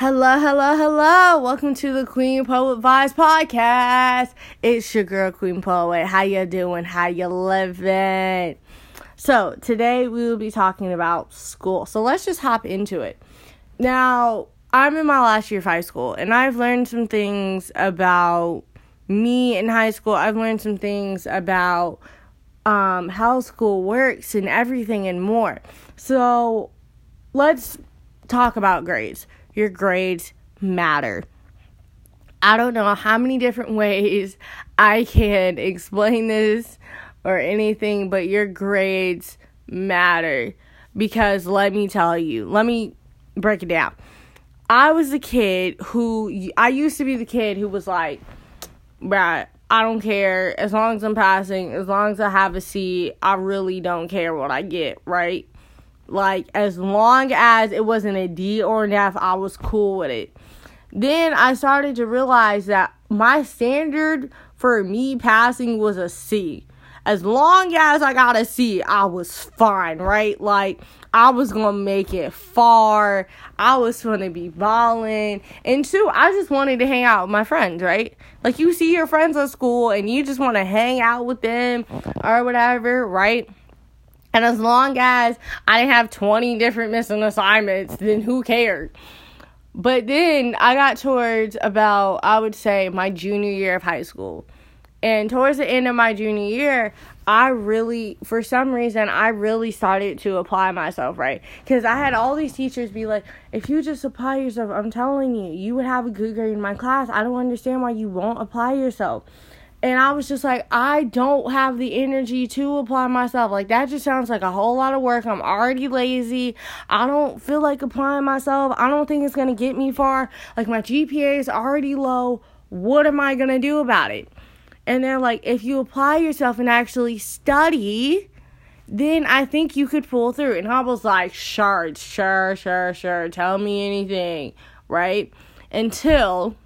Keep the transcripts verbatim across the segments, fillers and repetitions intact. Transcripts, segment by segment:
Hello, hello, hello. Welcome to the Queen Poet Vibes Podcast. It's your girl, Queen Poet. How you doing? How you living? So, today we will be talking about school. So, let's just hop into it. Now, I'm in my last year of high school, and I've learned some things about me in high school. I've learned some things about um, how school works and everything and more. So, let's talk about grades. Your grades matter. I don't know how many different ways I can explain this or anything, but your grades matter. Because let me tell you, let me break it down. I was the kid who, I used to be the kid who was like, bruh, I don't care. As long as I'm passing, as long as I have a C, I really don't care what I get, right? Like, as long as it wasn't a D or an F, I was cool with it. Then I started to realize that my standard for me passing was a C. As long as I got a C, I was fine, right? Like, I was going to make it far. I was going to be balling. And two, I just wanted to hang out with my friends, right? Like, you see your friends at school and you just want to hang out with them or whatever, right? And as long as I didn't have twenty different missing assignments, then who cared? But then I got towards about, I would say, my junior year of high school. And towards the end of my junior year, I really, for some reason, I really started to apply myself, right? Because I had all these teachers be like, if you just apply yourself, I'm telling you, you would have a good grade in my class. I don't understand why you won't apply yourself. And I was just like, I don't have the energy to apply myself. Like, that just sounds like a whole lot of work. I'm already lazy. I don't feel like applying myself. I don't think it's going to get me far. Like, my G P A is already low. What am I going to do about it? And they're like, if you apply yourself and actually study, then I think you could pull through. And I was like, sure, sure, sure, sure. Tell me anything, right? Until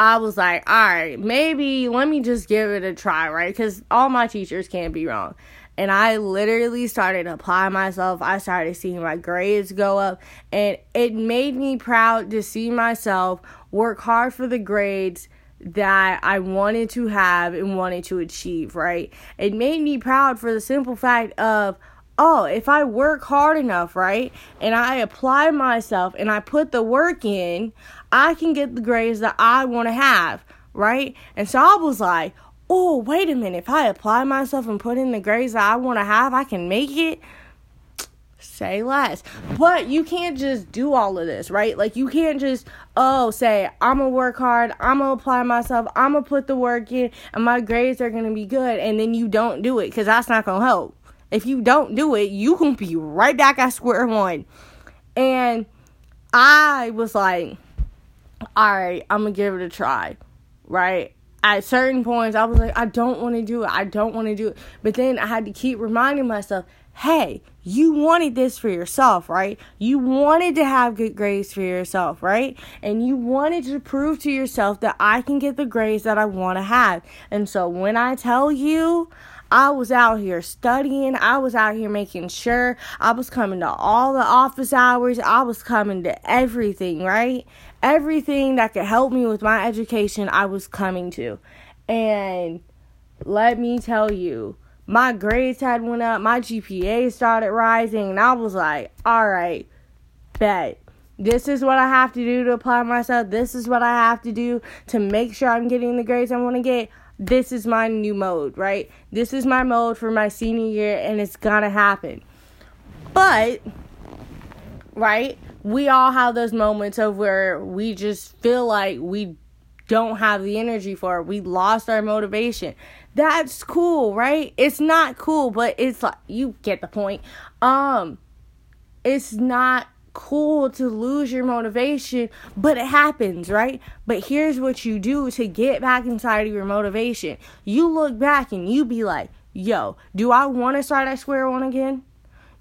I was like, all right, maybe let me just give it a try, right? Because all my teachers can't be wrong. And I literally started to apply myself. I started seeing my grades go up. And it made me proud to see myself work hard for the grades that I wanted to have and wanted to achieve, right? It made me proud for the simple fact of, oh, if I work hard enough, right, and I apply myself and I put the work in, I can get the grades that I want to have, right? And so I was like, oh, wait a minute. If I apply myself and put in the grades that I want to have, I can make it. Say less. But you can't just do all of this, right? Like, you can't just, oh, say, I'm going to work hard, I'm going to apply myself, I'm going to put the work in, and my grades are going to be good, and then you don't do it, because that's not going to help. If you don't do it, you can be right back at square one. And I was like, all right, I'm going to give it a try, right? At certain points, I was like, I don't want to do it. I don't want to do it. But then I had to keep reminding myself, hey, you wanted this for yourself, right? You wanted to have good grades for yourself, right? And you wanted to prove to yourself that I can get the grades that I want to have. And so when I tell you, I was out here studying. I was out here making sure. I was coming to all the office hours. I was coming to everything, right? Everything that could help me with my education, I was coming to. And let me tell you, my grades had went up. My G P A started rising. And I was like, all right, bet. This is what I have to do to apply myself. This is what I have to do to make sure I'm getting the grades I want to get. This is my new mode, right? This is my mode for my senior year, and it's gonna happen. But, right, we all have those moments of where we just feel like we don't have the energy for it. We lost our motivation. That's cool, right? It's not cool, but it's like, you get the point. Um, it's not cool to lose your motivation, but it happens, right? But here's what you do to get back inside of your motivation. You look back and you be like, yo, do I want to start at square one again?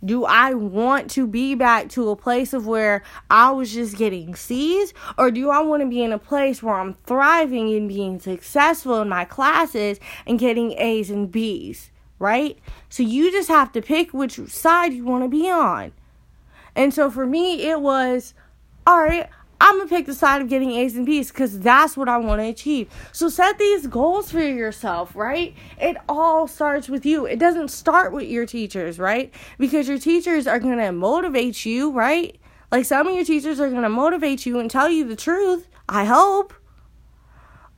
Do I want to be back to a place of where I was just getting C's? Or do I want to be in a place where I'm thriving and being successful in my classes and getting A's and B's, right? So you just have to pick which side you want to be on. And so for me, it was, all right, I'm going to pick the side of getting A's and B's because that's what I want to achieve. So set these goals for yourself, right? It all starts with you. It doesn't start with your teachers, right? Because your teachers are going to motivate you, right? Like, some of your teachers are going to motivate you and tell you the truth, I hope.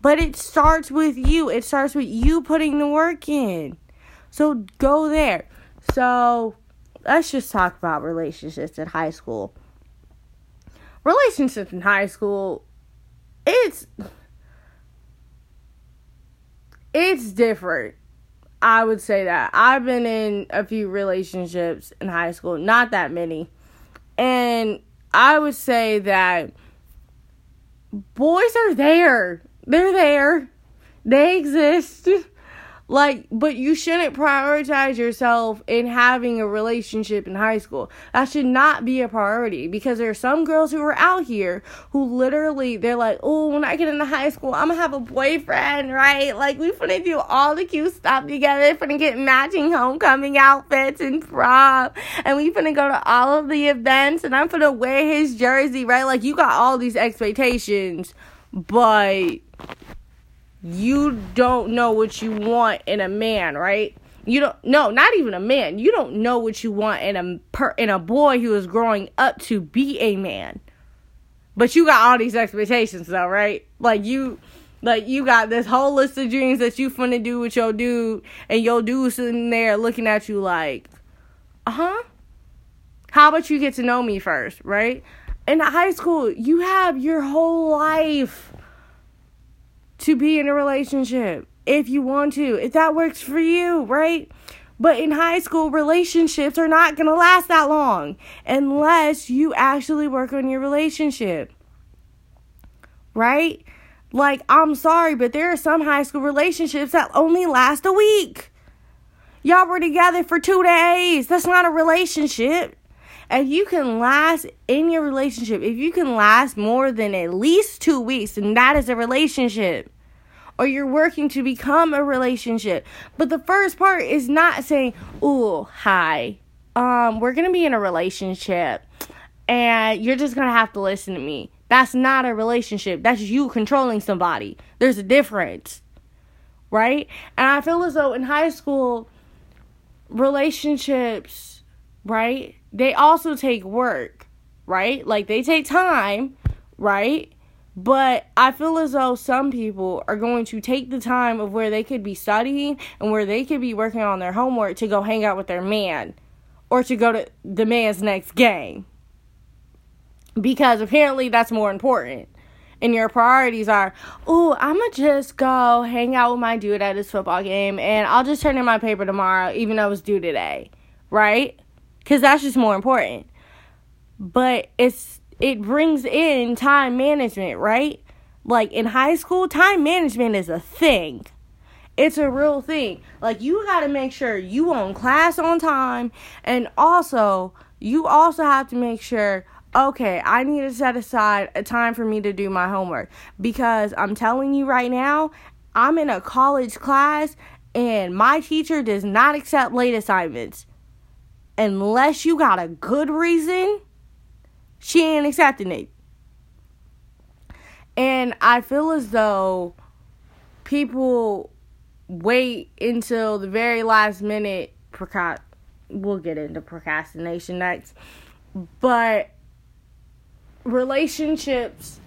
But it starts with you. It starts with you putting the work in. So go there. So let's just talk about relationships in high school. Relationships in high school, it's, it's different. I would say that. I've been in a few relationships in high school, not that many. And I would say that boys are there. They're there. They exist. Like, but you shouldn't prioritize yourself in having a relationship in high school. That should not be a priority, because there are some girls who are out here who literally, they're like, oh, when I get into high school, I'm going to have a boyfriend, right? Like, we finna do all the cute stuff together. Finna get matching homecoming outfits and prom. And we finna go to all of the events. And I'm finna wear his jersey, right? Like, you got all these expectations, but you don't know what you want in a man, right? You don't, no, not even a man. You don't know what you want in a per, in a boy who is growing up to be a man. But you got all these expectations though, right? Like you, like you got this whole list of dreams that you finna do with your dude, and your dude sitting there looking at you like, uh-huh. How about you get to know me first, right? In high school, you have your whole life to be in a relationship, if you want to, if that works for you, right? But in high school, relationships are not going to last that long unless you actually work on your relationship, right? Like, I'm sorry, but there are some high school relationships that only last a week. Y'all were together for two days. That's not a relationship. If you can last in your relationship, if you can last more than at least two weeks, then that is a relationship. Or you're working to become a relationship. But the first part is not saying, ooh, hi, um, we're going to be in a relationship and you're just going to have to listen to me. That's not a relationship. That's you controlling somebody. There's a difference, right? And I feel as though in high school, relationships, right, they also take work, right? Like, they take time, right? But I feel as though some people are going to take the time of where they could be studying and where they could be working on their homework to go hang out with their man or to go to the man's next game. Because apparently that's more important. And your priorities are, oh, I'm going to just go hang out with my dude at his football game and I'll just turn in my paper tomorrow even though it's due today, right? Because that's just more important. But it's it brings in time management, right? Like, in high school, time management is a thing. It's a real thing. Like, you got to make sure you on class on time. And also, you also have to make sure, okay, I need to set aside a time for me to do my homework. Because I'm telling you right now, I'm in a college class and my teacher does not accept late assignments. Unless you got a good reason, she ain't accepting it. And I feel as though people wait until the very last minute. Procrast- we'll get into procrastination next. But relationships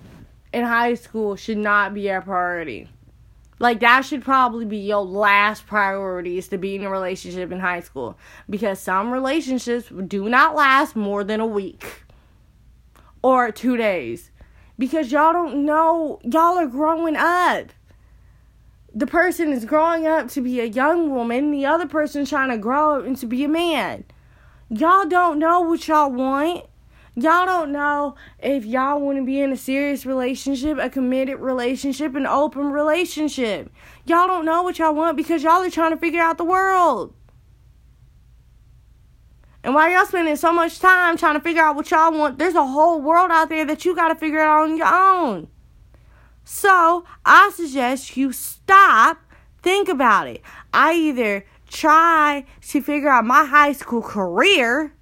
in high school should not be our priority. Like, that should probably be your last priority, is to be in a relationship in high school. Because some relationships do not last more than a week. Or two days. Because y'all don't know. Y'all are growing up. The person is growing up to be a young woman. The other person's trying to grow up and to be a man. Y'all don't know what y'all want. Y'all don't know if y'all want to be in a serious relationship, a committed relationship, an open relationship. Y'all don't know what y'all want because y'all are trying to figure out the world. And while y'all spending so much time trying to figure out what y'all want, there's a whole world out there that you got to figure out on your own. So, I suggest you stop, think about it. I either try to figure out my high school career,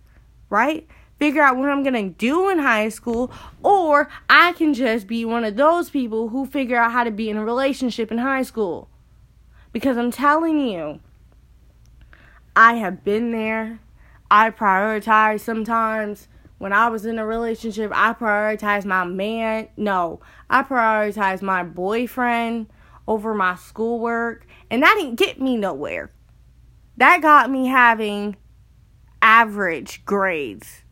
right? figure out what I'm going to do in high school, or I can just be one of those people who figure out how to be in a relationship in high school. Because I'm telling you, I have been there. I prioritize sometimes. When I was in a relationship, I prioritized my man. No, I prioritized my boyfriend over my schoolwork. And that didn't get me nowhere. That got me having average grades.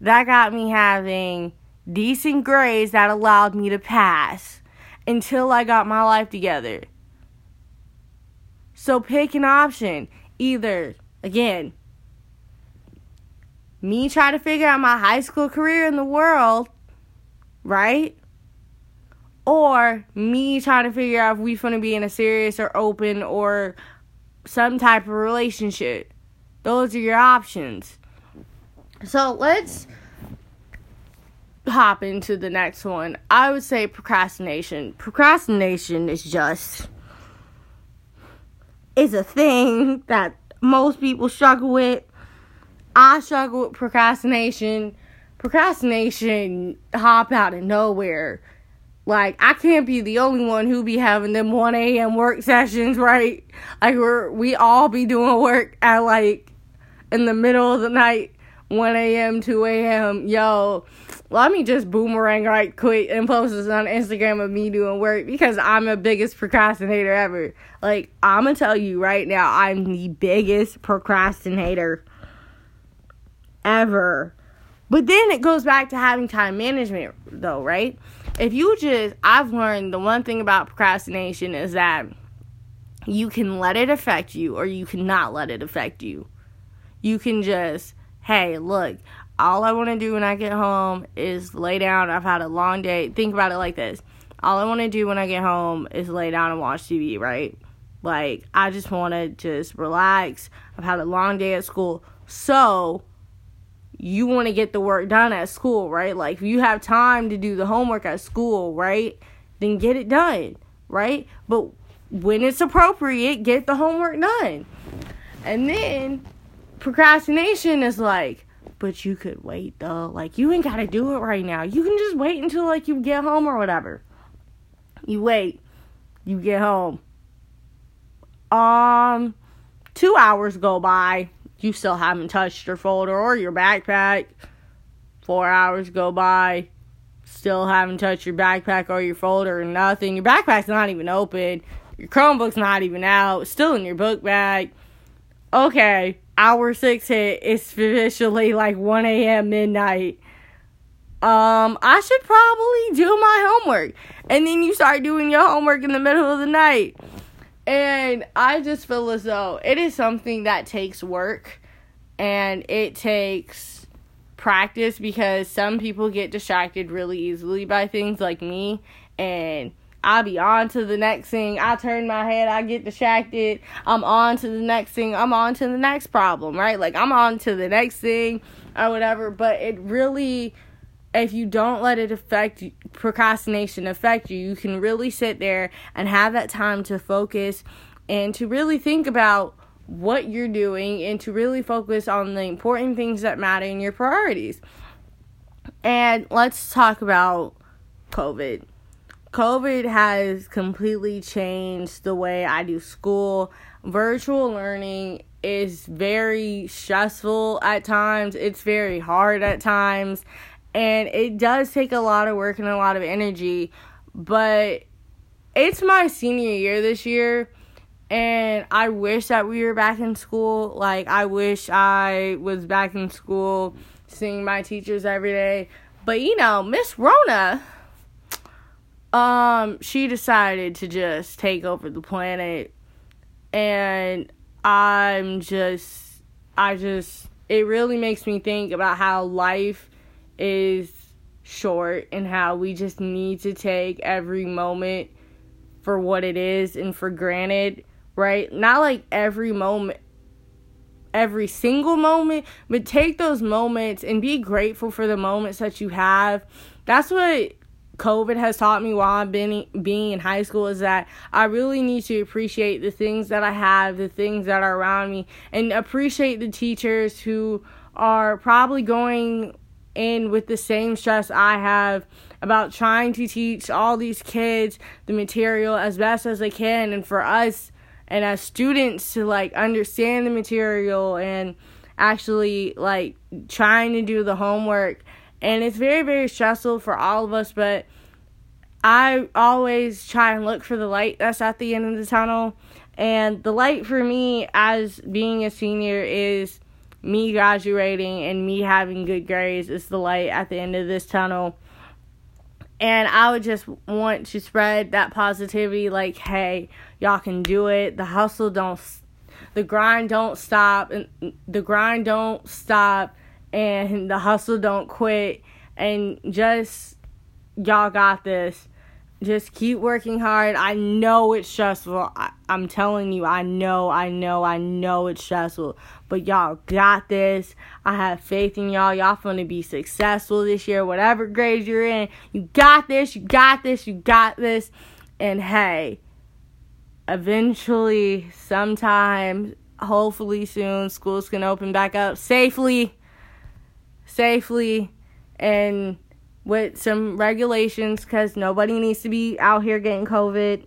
That got me having decent grades that allowed me to pass until I got my life together. So pick an option. Either, again, me try to figure out my high school career in the world, right? Or me trying to figure out if we finna be in a serious or open or some type of relationship. Those are your options. So let's hop into the next one. I would say procrastination. Procrastination is just, it's a thing that most people struggle with. I struggle with procrastination. Procrastination hop out of nowhere. Like, I can't be the only one who be having them one a.m. work sessions, right? Like, we're, we all be doing work at, like, in the middle of the night, one a.m., two a.m. Yo, let me just boomerang right quick and post this on Instagram of me doing work, because I'm the biggest procrastinator ever. Like, I'm going to tell you right now, I'm the biggest procrastinator ever. But then it goes back to having time management, though, right? If you just, I've learned the one thing about procrastination is that you can let it affect you or you cannot let it affect you. You can just, hey, look, all I want to do when I get home is lay down. I've had a long day. Think about it like this. All I want to do when I get home is lay down and watch T V, right? Like, I just want to just relax. I've had a long day at school. So you want to get the work done at school, right? Like, if you have time to do the homework at school, right, then get it done, right? But when it's appropriate, get the homework done. And then procrastination is like, but you could wait, though. Like, you ain't got to do it right now. You can just wait until, like, you get home or whatever. You wait. You get home. Um, two hours go by. You still haven't touched your folder or your backpack. Four hours go by. Still haven't touched your backpack or your folder or nothing. Your backpack's not even open. Your Chromebook's not even out. Still in your book bag. Okay. Hour six hit. It's officially like one a.m. midnight. Um, I should probably do my homework. And then you start doing your homework in the middle of the night. And I just feel as though it is something that takes work and it takes practice, because some people get distracted really easily by things like me, and I'll be on to the next thing. I turn my head, I get distracted. I'm on to the next thing. I'm on to the next problem, right? Like, I'm on to the next thing or whatever. But it really, if you don't let it affect you, procrastination affect you, you can really sit there and have that time to focus and to really think about what you're doing and to really focus on the important things that matter in your priorities. And let's talk about COVID. COVID has completely changed the way I do school. Virtual learning is very stressful at times. It's very hard at times. And it does take a lot of work and a lot of energy, but it's my senior year this year, and I wish that we were back in school. Like, I wish I was back in school, seeing my teachers every day. But, you know, Miss Rona, um, she decided to just take over the planet, and I'm just, I just, it really makes me think about how life is short and how we just need to take every moment for what it is and for granted, right? Not like every moment, every single moment, but take those moments and be grateful for the moments that you have. That's what COVID has taught me while I've been being in high school, is that I really need to appreciate the things that I have, the things that are around me, and appreciate the teachers who are probably going in with the same stress I have about trying to teach all these kids the material as best as they can, and for us and as students to like understand the material and actually like trying to do the homework. And it's very, very stressful for all of us, but I always try and look for the light that's at the end of the tunnel. And the light for me as being a senior is me graduating and me having good grades is the light at the end of this tunnel. And I would just want to spread that positivity, like, hey, y'all can do it. The hustle don't, the grind don't stop, and the grind don't stop, and the hustle don't quit. And just, y'all got this. Just keep working hard. I know it's stressful. I, I'm telling you, I know, I know, I know it's stressful. But y'all got this. I have faith in y'all. Y'all gonna be successful this year. Whatever grade you're in, you got this, you got this, you got this. And hey, eventually, sometime, hopefully soon, schools can open back up safely. Safely. And with some regulations, because nobody needs to be out here getting COVID.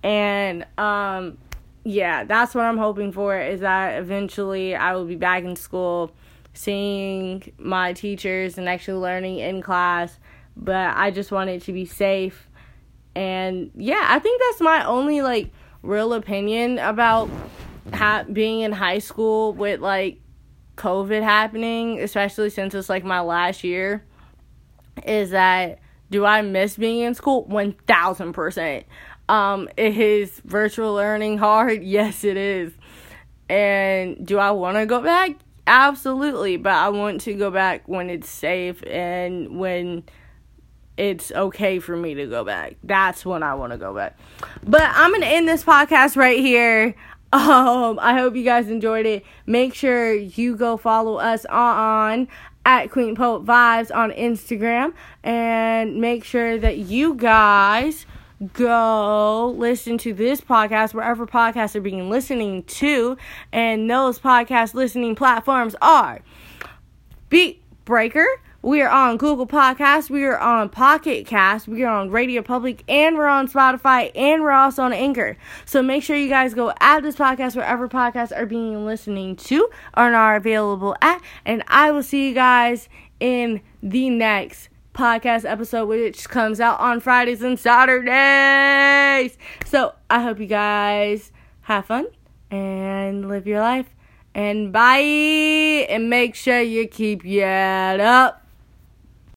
And, um, yeah, that's what I'm hoping for, is that eventually I will be back in school, seeing my teachers and actually learning in class. But I just want it to be safe. And, yeah, I think that's my only, like, real opinion about ha- being in high school with, like, COVID happening, especially since it's, like, my last year. Is that, do I miss being in school? one thousand percent. Um, is virtual learning hard? Yes, it is. And do I want to go back? Absolutely. But I want to go back when it's safe and when it's okay for me to go back. That's when I want to go back. But I'm going to end this podcast right here. Um, I hope you guys enjoyed it. Make sure you go follow us on at Queen Poet Vibes on Instagram, and make sure that you guys go listen to this podcast wherever podcasts are being listening to, and those podcast listening platforms are Beat Breaker. We are on Google Podcasts. We are on Pocket Cast. We are on Radio Public, and we're on Spotify, and we're also on Anchor. So make sure you guys go at this podcast wherever podcasts are being listening to and are available at. And I will see you guys in the next podcast episode, which comes out on Fridays and Saturdays. So I hope you guys have fun and live your life. And bye. And make sure you keep your head up.